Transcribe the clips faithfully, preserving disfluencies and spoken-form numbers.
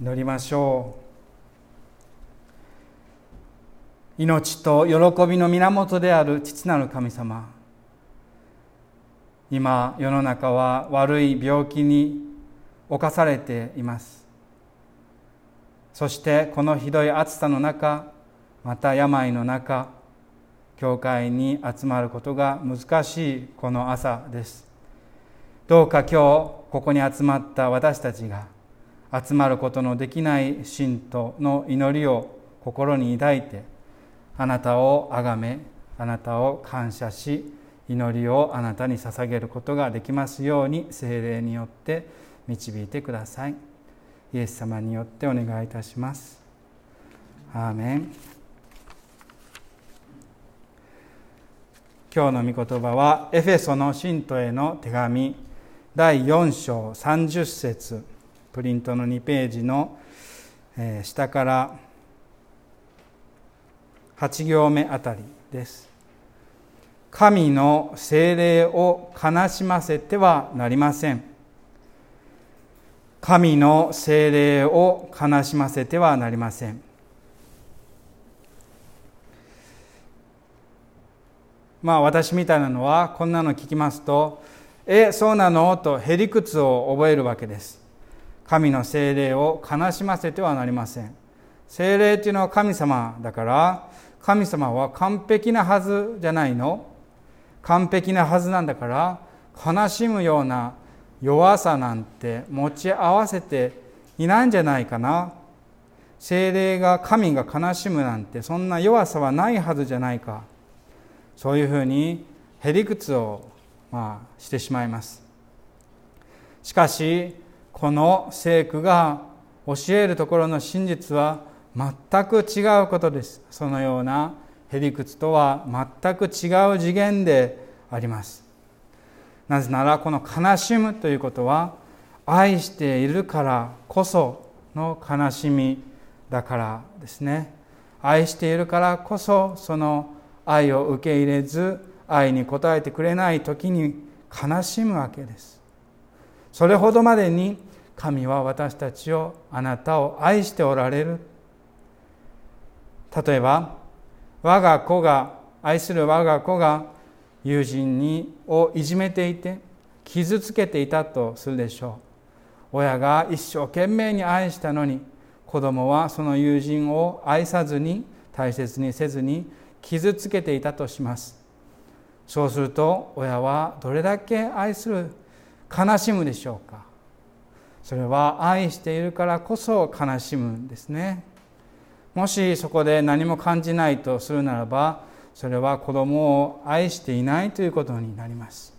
祈りましょう。命と喜びの源である父なる神様、今世の中は悪い病気に侵されています。そしてこのひどい暑さの中、また病の中、教会に集まることが難しいこの朝です。どうか今日ここに集まった私たちが、集まることのできない信徒の祈りを心に抱いて、あなたをあがめ、あなたを感謝し、祈りをあなたに捧げることができますように、聖霊によって導いてください。イエス様によってお願いいたします。アーメン。今日の御言葉はエフェソの信徒への手紙だいよん章さんじゅっ節、プリントのにページの下からはち行目あたりです。神の聖霊を悲しませてはなりません。神の聖霊を悲しませてはなりません。まあ私みたいなのはこんなの聞きますと、え、そうなのとへりくつを覚えるわけです。神の聖霊を悲しませてはなりません。聖霊というのは神様だから、神様は完璧なはずじゃないの？完璧なはずなんだから、悲しむような弱さなんて持ち合わせていないんじゃないかな。聖霊が、神が悲しむなんてそんな弱さはないはずじゃないか。そういうふうにへりくつをまあしてしまいます。しかしこの聖句が教えるところの真実は全く違うことです。そのようなへりくつとは全く違う次元であります。なぜならこの悲しむということは、愛しているからこその悲しみだからですね。愛しているからこそ、その愛を受け入れず、愛に応えてくれない時に悲しむわけです。それほどまでに神は私たちを、あなたを愛しておられる。例えば、我が子が、愛する我が子が、友人にをいじめていて傷つけていたとするでしょう。親が一生懸命に愛したのに、子供はその友人を愛さずに、大切にせずに傷つけていたとします。そうすると親はどれだけ愛する、悲しむでしょうか。それは愛しているからこそ悲しむんですね。もしそこで何も感じないとするならば、それは子供を愛していないということになります。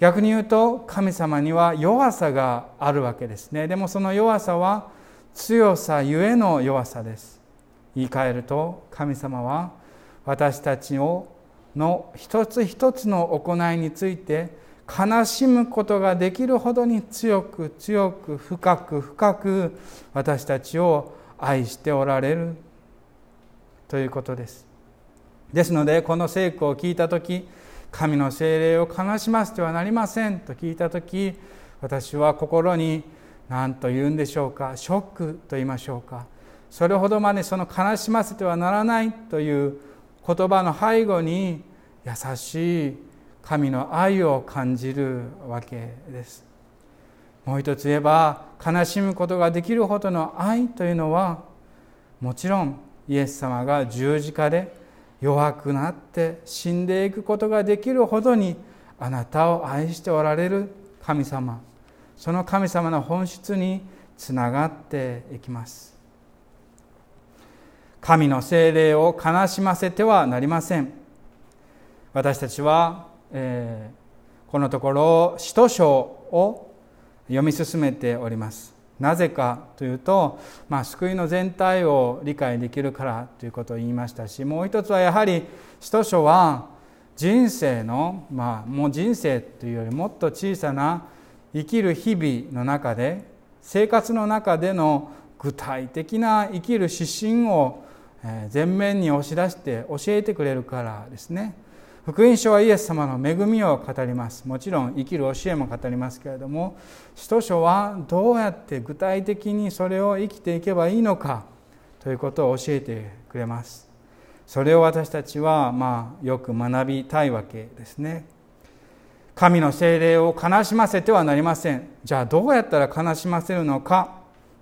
逆に言うと、神様には弱さがあるわけですね。でもその弱さは強さゆえの弱さです。言い換えると、神様は私たちをの一つ一つの行いについて悲しむことができるほどに強く強く深く深く私たちを愛しておられるということです。ですので、この聖句を聞いたとき、神の聖霊を悲しませてはなりませんと聞いたとき、私は心に何と言うんでしょうか、ショックと言いましょうか。それほどまでその悲しませてはならないという言葉の背後に、優しい神の愛を感じるわけです。もう一つ言えば、悲しむことができるほどの愛というのは、もちろんイエス様が十字架で弱くなって死んでいくことができるほどにあなたを愛しておられる神様、その神様の本質につながっていきます。神の聖霊を悲しませてはなりません。私たちは、えー、このところ使徒書を読み進めております。なぜかというと、まあ、救いの全体を理解できるからということを言いましたし、もう一つはやはり使徒書は人生の、まあ、もう人生というよりもっと小さな生きる日々の中で、生活の中での具体的な生きる指針を前面に押し出して教えてくれるからですね。福音書はイエス様の恵みを語ります。もちろん生きる教えも語りますけれども、使徒書はどうやって具体的にそれを生きていけばいいのかということを教えてくれます。それを私たちはまあよく学びたいわけですね。神の聖霊を悲しませてはなりません。じゃあどうやったら悲しませるのか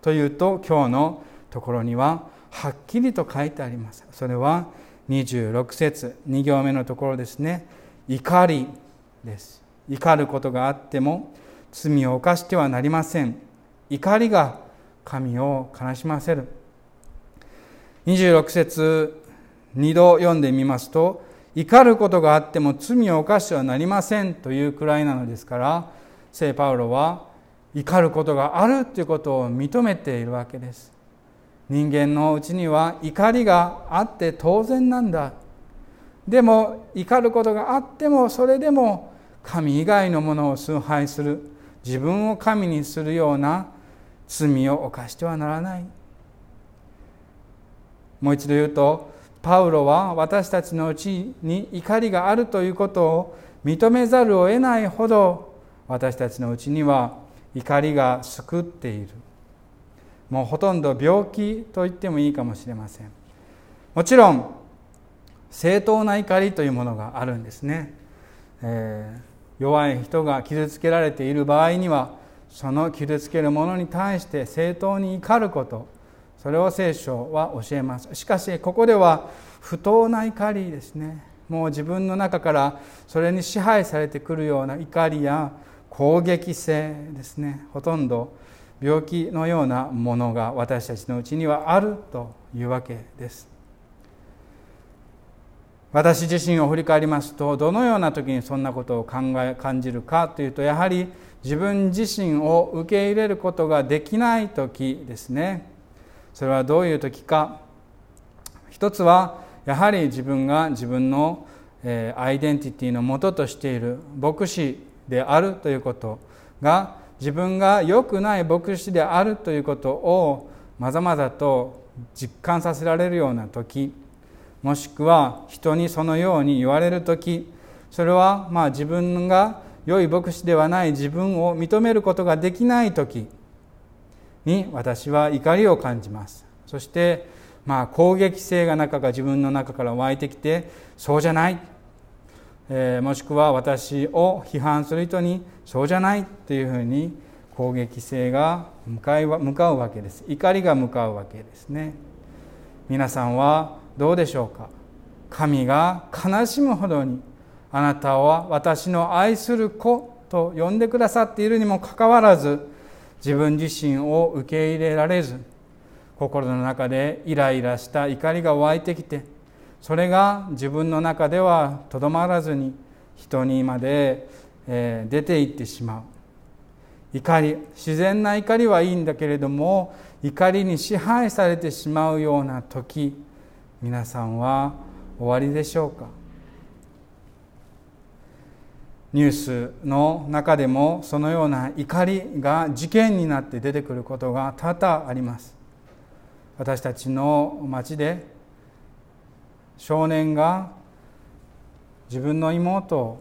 というと、今日のところにははっきりと書いてあります。それはにじゅうろくせつに行目のところですね。怒りです。怒ることがあっても罪を犯してはなりません。怒りが神を悲しませる。にじゅうろく節にど読んでみますと、怒ることがあっても罪を犯してはなりませんというくらいなのですから、聖パウロは怒ることがあるということを認めているわけです。人間のうちには怒りがあって当然なんだ。でも怒ることがあっても、それでも神以外のものを崇拝する、自分を神にするような罪を犯してはならない。もう一度言うと、パウロは私たちのうちに怒りがあるということを認めざるを得ないほど、私たちのうちには怒りが宿っている。もうほとんど病気と言ってもいいかもしれません。もちろん正当な怒りというものがあるんですね、えー、弱い人が傷つけられている場合には、その傷つけるものに対して正当に怒ること、それを聖書は教えます。しかしここでは不当な怒りですね。もう自分の中からそれに支配されてくるような怒りや攻撃性ですね、ほとんど病気のようなものが私たちのうちにはあるというわけです。私自身を振り返りますと、どのような時にそんなことを考え感じるかというと、やはり自分自身を受け入れることができない時ですね。それはどういう時か。一つはやはり自分が自分のアイデンティティの元としている牧師であるということが、自分が良くない牧師であるということをまざまざと実感させられるような時、もしくは人にそのように言われる時、それはまあ自分が良い牧師ではない自分を認めることができない時に、私は怒りを感じます。そしてまあ攻撃性が中が自分の中から湧いてきて、そうじゃない、えー、もしくは私を批判する人にそうじゃないというふうに攻撃性が向かい、向かうわけです。怒りが向かうわけですね。皆さんはどうでしょうか。神が悲しむほどに、あなたは私の愛する子と呼んでくださっているにもかかわらず、自分自身を受け入れられず、心の中でイライラした怒りが湧いてきて、それが自分の中ではとどまらずに人にまで出ていってしまう。怒り、自然な怒りはいいんだけれども、怒りに支配されてしまうような時、皆さんは終わりでしょうか。ニュースの中でもそのような怒りが事件になって出てくることが多々あります。私たちの町で少年が自分の妹を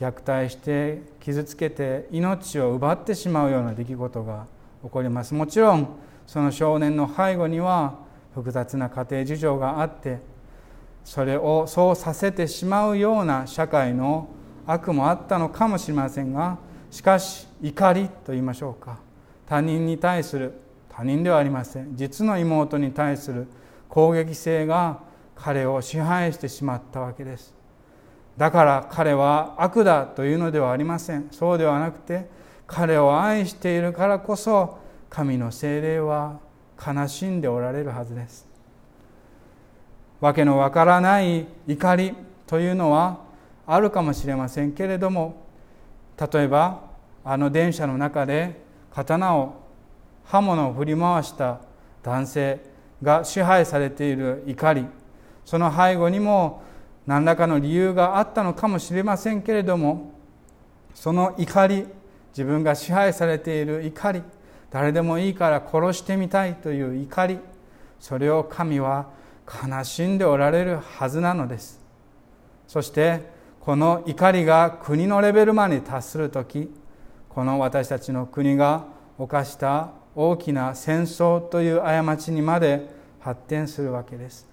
虐待して傷つけて命を奪ってしまうような出来事が起こります。もちろんその少年の背後には複雑な家庭事情があって、それをそうさせてしまうような社会の悪もあったのかもしれませんが、しかし怒りと言いましょうか、他人に対する、他人ではありません、実の妹に対する攻撃性が彼を支配してしまったわけです。だから彼は悪だというのではありません。そうではなくて、彼を愛しているからこそ神の聖霊は悲しんでおられるはずです。わけのわからない怒りというのはあるかもしれませんけれども、例えばあの電車の中で刀を刃物を振り回した男性が支配されている怒り、その背後にも何らかの理由があったのかもしれませんけれども、その怒り、自分が支配されている怒り、誰でもいいから殺してみたいという怒り、それを神は悲しんでおられるはずなのです。そしてこの怒りが国のレベルまで達するとき、この私たちの国が犯した大きな戦争という過ちにまで発展するわけです。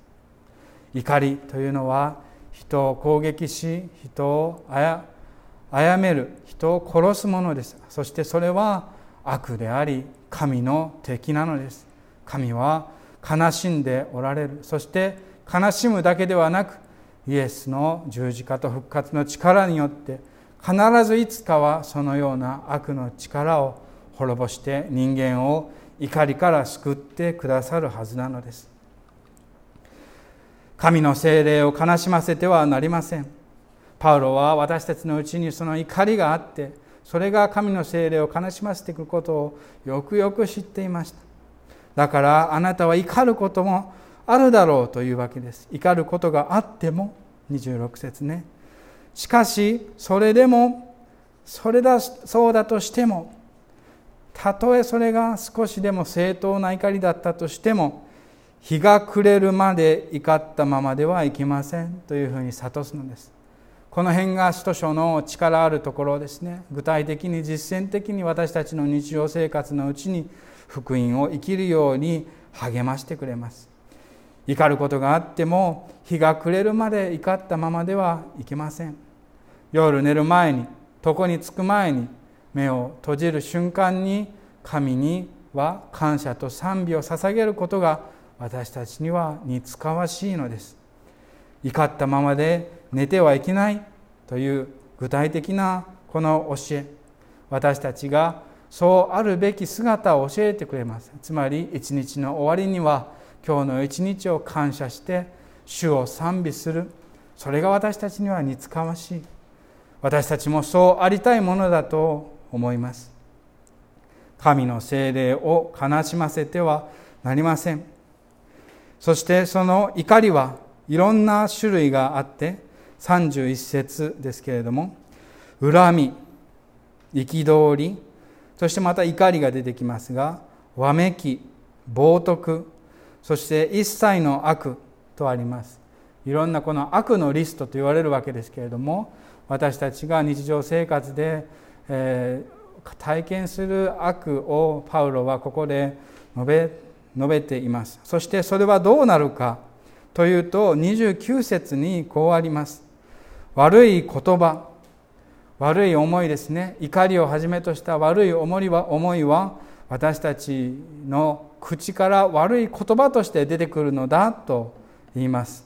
怒りというのは人を攻撃し、人をあや、殺める、人を殺すものです。そしてそれは悪であり、神の敵なのです。神は悲しんでおられる。そして悲しむだけではなく、イエスの十字架と復活の力によって、必ずいつかはそのような悪の力を滅ぼして人間を怒りから救ってくださるはずなのです。神の聖霊を悲しませてはなりません。パウロは私たちのうちにその怒りがあって、それが神の聖霊を悲しませていくことをよくよく知っていました。だからあなたは怒ることもあるだろうというわけです。怒ることがあっても、にじゅうろく節ね。しかしそれでも、それだそうだとしても、たとえそれが少しでも正当な怒りだったとしても、日が暮れるまで怒ったままではいけませんというふうに諭すのです。この辺が使徒書の力あるところですね。具体的に実践的に私たちの日常生活のうちに福音を生きるように励ましてくれます。怒ることがあっても日が暮れるまで怒ったままではいけません。夜寝る前に、床に着く前に、目を閉じる瞬間に神には感謝と賛美を捧げることが私たちには似つかわしいのです。怒ったままで寝てはいけないという具体的なこの教え、私たちがそうあるべき姿を教えてくれます。つまり一日の終わりには今日の一日を感謝して主を賛美する、それが私たちには似つかわしい。私たちもそうありたいものだと思います。神の聖霊を悲しませてはなりません。そしてその怒りはいろんな種類があって、さんじゅういち節ですけれども、恨み、憤り、そしてまた怒りが出てきますが、わめき、冒涜、そして一切の悪とあります。いろんなこの悪のリストと言われるわけですけれども、私たちが日常生活で、えー、体験する悪をパウロはここで述べ、述べています。そしてそれはどうなるかというと、にじゅうきゅう節にこうあります。悪い言葉、悪い思いですね。怒りをはじめとした悪い思いは、思いは私たちの口から悪い言葉として出てくるのだと言います。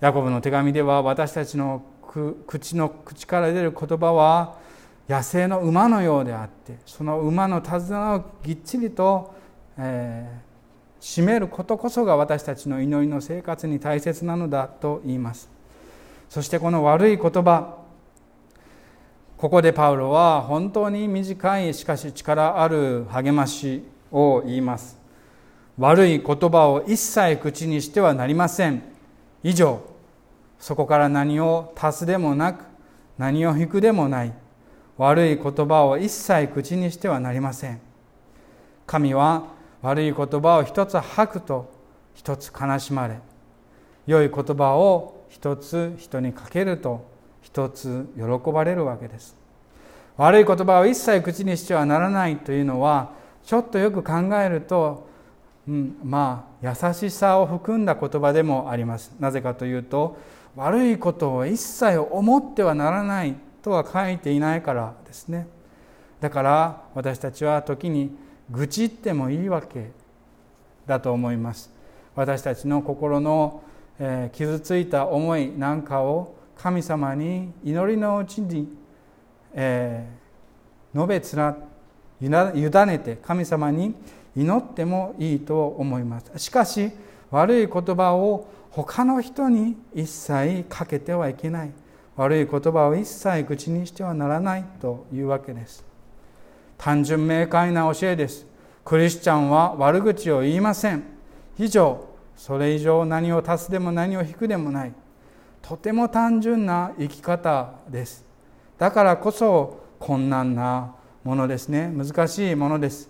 ヤコブの手紙では、私たちの口の口から出る言葉は野生の馬のようであって、その馬の手綱をぎっちりと、えー、締めることこそが私たちの祈りの生活に大切なのだと言います。そしてこの悪い言葉、ここでパウロは本当に短いしかし力ある励ましを言います。悪い言葉を一切口にしてはなりません。以上、そこから何を足すでもなく、何を引くでもない、悪い言葉を一切口にしてはなりません。神は悪い言葉を一つ吐くと一つ悲しまれ、良い言葉を一つ人にかけると一つ喜ばれるわけです。悪い言葉を一切口にしてはならないというのは、ちょっとよく考えると、うん、まあ優しさを含んだ言葉でもあります。なぜかというと、悪いことを一切思ってはならないとは書いていないからですね。だから私たちは時に愚痴ってもいいわけだと思います。私たちの心の、えー、傷ついた思いなんかを神様に祈りのうちに、えー、述べつら委ねて神様に祈ってもいいと思います。しかし悪い言葉を他の人に一切かけてはいけない、悪い言葉を一切口にしてはならないというわけです。単純明快な教えです。クリスチャンは悪口を言いません。以上、それ以上何を足すでも何を引くでもない、とても単純な生き方です。だからこそ困難なものですね。難しいものです。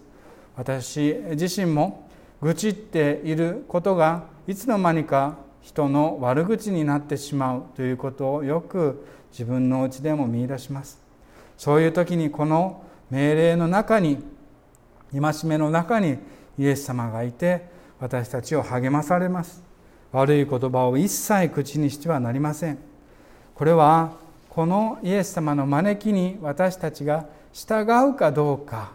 私自身も愚痴っていることがいつの間にか人の悪口になってしまうということをよく自分のうちでも見出します。そういう時にこの命令の中に、戒めの中にイエス様がいて、私たちを励まされます。悪い言葉を一切口にしてはなりません。これはこのイエス様の招きに私たちが従うかどうか、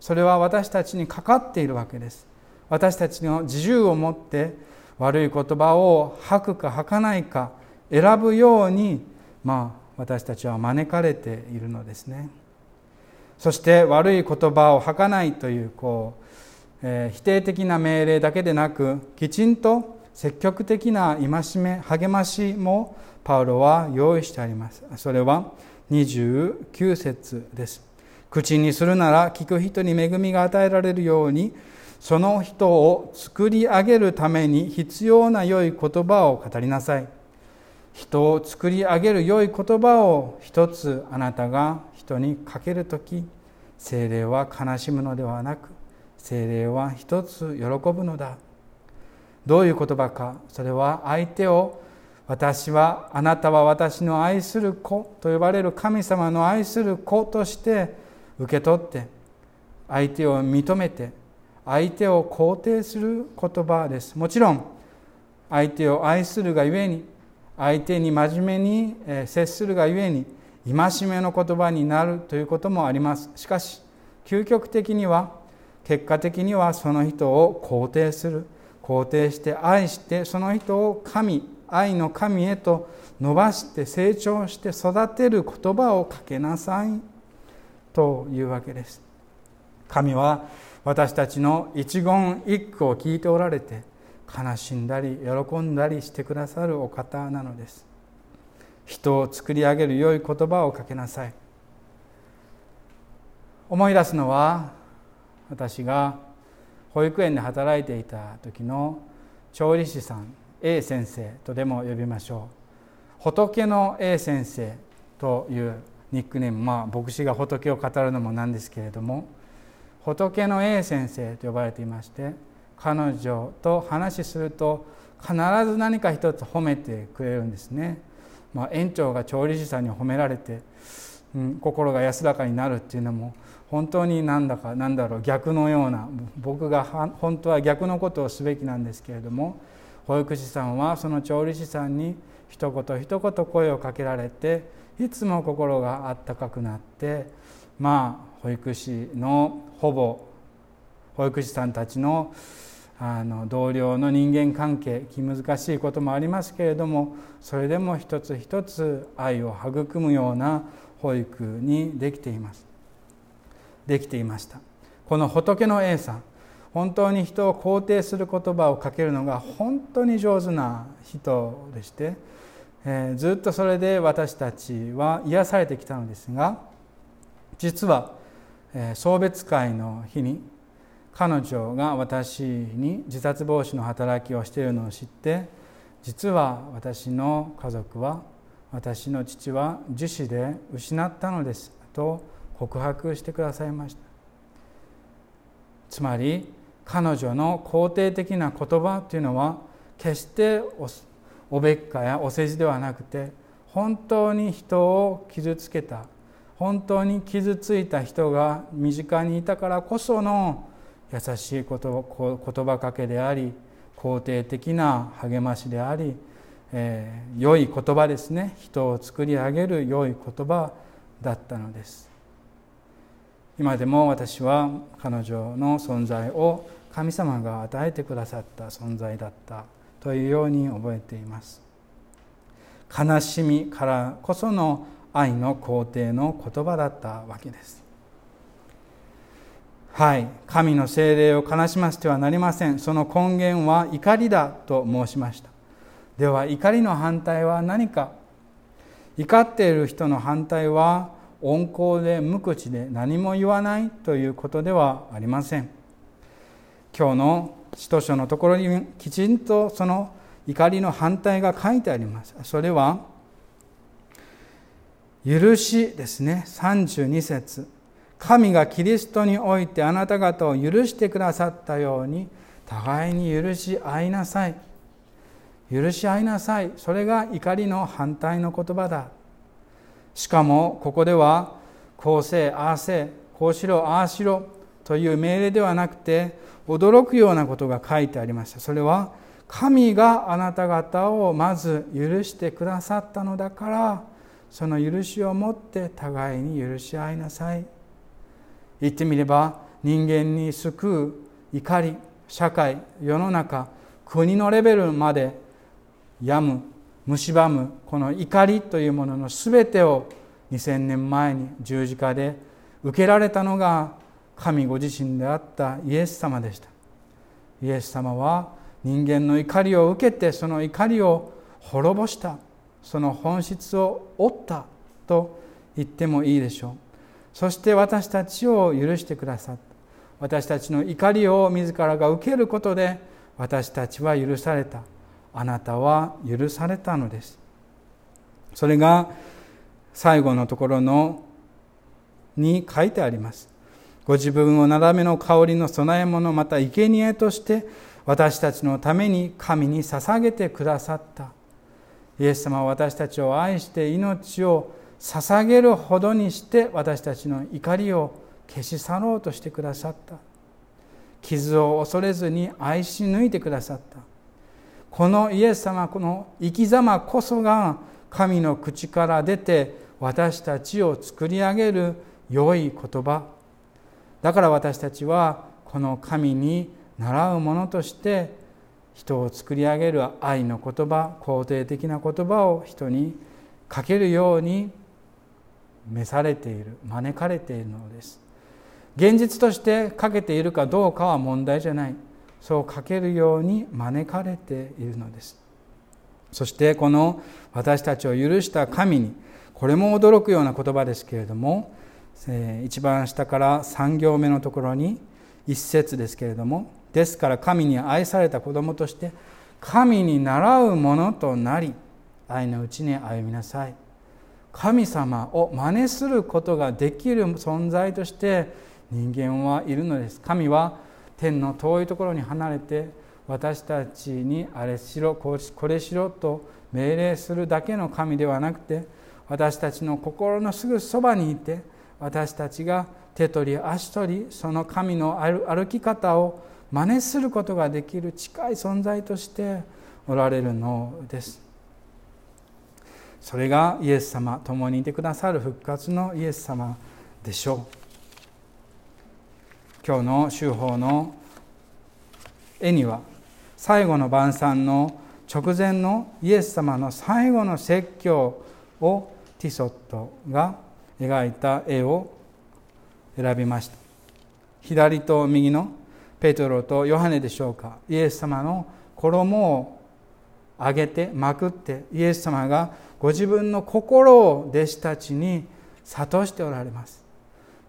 それは私たちにかかっているわけです。私たちの自由を持って悪い言葉を吐くか吐かないか選ぶように、まあ私たちは招かれているのですね。そして悪い言葉を吐かないという、こう、えー、否定的な命令だけでなく、きちんと積極的な戒め、励ましもパウロは用意してあります。それはにじゅうきゅう節です。口にするなら聞く人に恵みが与えられるように、その人を作り上げるために必要な良い言葉を語りなさい。人を作り上げる良い言葉を一つあなたが人にかけるとき、聖霊は悲しむのではなく、聖霊は一つ喜ぶのだ。どういう言葉か、それは相手を、私は、あなたは私の愛する子と呼ばれる神様の愛する子として受け取って、相手を認めて、相手を肯定する言葉です。もちろん、相手を愛するがゆえに、相手に真面目に接するがゆえに、戒めの言葉になるということもあります。しかし、究極的には、結果的にはその人を肯定する、肯定して愛して、その人を神、愛の神へと伸ばして成長して育てる言葉をかけなさいというわけです。神は私たちの一言一句を聞いておられて、悲しんだり喜んだりしてくださるお方なのです。人を作り上げる良い言葉をかけなさい。思い出すのは、私が保育園で働いていた時の調理師さん A 先生とでも呼びましょう。仏の A 先生というニックネーム、まあ牧師が仏を語るのもなんですけれども、仏の A 先生と呼ばれていまして、彼女と話しすると必ず何か一つ褒めてくれるんですね。まあ、園長が調理師さんに褒められて、うん、心が安らかになるっていうのも本当になんだかなんだろう逆のような、僕が本当は逆のことをすべきなんですけれども、保育士さんはその調理師さんに一言一言声をかけられて、いつも心があったかくなって、まあ保育士のほぼ保育士さんたちのあの同僚の人間関係、気難しいこともありますけれども、それでも一つ一つ愛を育むような保育にできていますできていました。この仏の A さん、本当に人を肯定する言葉をかけるのが本当に上手な人でして、えー、ずっとそれで私たちは癒されてきたのですが、実は、えー、送別会の日に彼女が私に自殺防止の働きをしているのを知って、実は私の家族は、私の父は樹死で失ったのですと告白してくださいました。つまり彼女の肯定的な言葉というのは、決しておべっかやお世辞ではなくて、本当に人を傷つけた、本当に傷ついた人が身近にいたからこその優しい言葉かけであり、肯定的な励ましであり、えー、良い言葉ですね。人を作り上げる良い言葉だったのです。今でも私は彼女の存在を神様が与えてくださった存在だったというように覚えています。悲しみからこその愛の肯定の言葉だったわけです。はい、神の聖霊を悲しませてはなりません。その根源は怒りだと申しました。では怒りの反対は何か。怒っている人の反対は温厚で無口で何も言わないということではありません。今日の使徒書のところにきちんとその怒りの反対が書いてあります。それは許しですね。さんじゅうに節。神がキリストにおいてあなた方を許してくださったように、互いに許し合いなさい。許し合いなさい。それが怒りの反対の言葉だ。しかもここでは、こうせい、ああせい、こうしろ、ああしろという命令ではなくて、驚くようなことが書いてありました。それは、神があなた方をまず許してくださったのだから、その許しをもって互いに許し合いなさい。言ってみれば、人間に救う怒り、社会、世の中、国のレベルまで病む、蝕む、この怒りというもののすべてをにせんねんまえに十字架で受けられたのが神ご自身であったイエス様でした。イエス様は人間の怒りを受けて、その怒りを滅ぼした、その本質を折ったと言ってもいいでしょう。そして私たちを許してくださった。私たちの怒りを自らが受けることで、私たちは許された、あなたは許されたのです。それが最後のところのに書いてあります。ご自分をなだめの香りの供え物、また生贄として私たちのために神に捧げてくださった。イエス様は私たちを愛して命を捧げるほどにして、私たちの怒りを消し去ろうとしてくださった。傷を恐れずに愛し抜いてくださった。このイエス様、この生き様こそが神の口から出て私たちを作り上げる良い言葉だから、私たちはこの神に倣うものとして人を作り上げる愛の言葉、肯定的な言葉を人にかけるように召されている、招かれているのです。現実としてかけているかどうかは問題じゃない。そうかけるように招かれているのです。そしてこの私たちを許した神に、これも驚くような言葉ですけれども、一番下からさん行目のところに一節ですけれども、ですから神に愛された子供として神に倣うものとなり、愛のうちに歩みなさい。神様を真似することができる存在として人間はいるのです。神は天の遠いところに離れて、私たちにあれしろ、これしろと命令するだけの神ではなくて、私たちの心のすぐそばにいて、私たちが手取り足取りその神の歩き方を真似することができる近い存在としておられるのです。それがイエス様、共にいてくださる復活のイエス様でしょう。今日の修法の絵には、最後の晩餐の直前のイエス様の最後の説教をティソットが描いた絵を選びました。左と右のペトロとヨハネでしょうか、イエス様の衣をあげてまくって、イエス様がご自分の心を弟子たちに諭しておられます。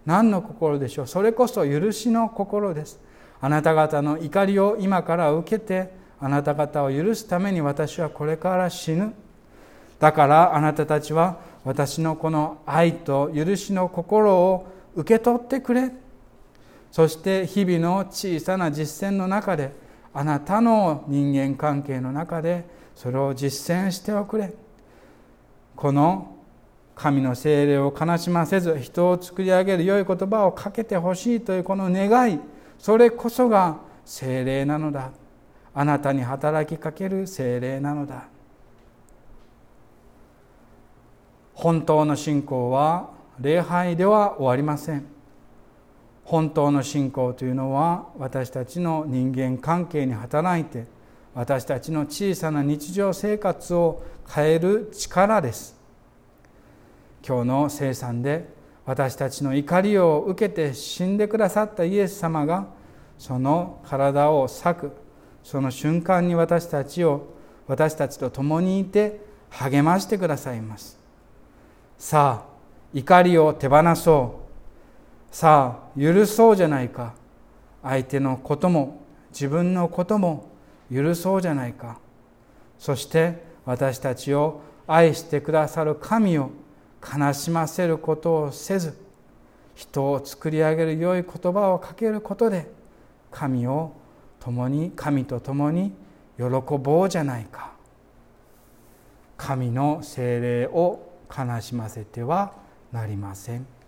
何の心でしょう。それこそ許しの心です。あなた方の怒りを今から受けて、あなた方を許すために私はこれから死ぬ。だからあなたたちは私のこの愛と許しの心を受け取ってくれ。そして日々の小さな実践の中で、あなたの人間関係の中でそれを実践しておくれ。この神の聖霊を悲しませず、人を作り上げる良い言葉をかけてほしいというこの願い、それこそが聖霊なのだ。あなたに働きかける聖霊なのだ。本当の信仰は礼拝では終わりません。本当の信仰というのは、私たちの人間関係に働いて、私たちの小さな日常生活を変える力です。今日の聖餐で私たちの怒りを受けて死んでくださったイエス様が、その体を裂くその瞬間に私たちを私たちと共にいて励ましてくださいます。さあ怒りを手放そう、さあ許そうじゃないか、相手のことも自分のことも許そうじゃないか。そして私たちを愛してくださる神を悲しませることをせず、人を作り上げる良い言葉をかけることで、神を共に神と共に喜ぼうじゃないか。神の聖霊を悲しませてはなりません。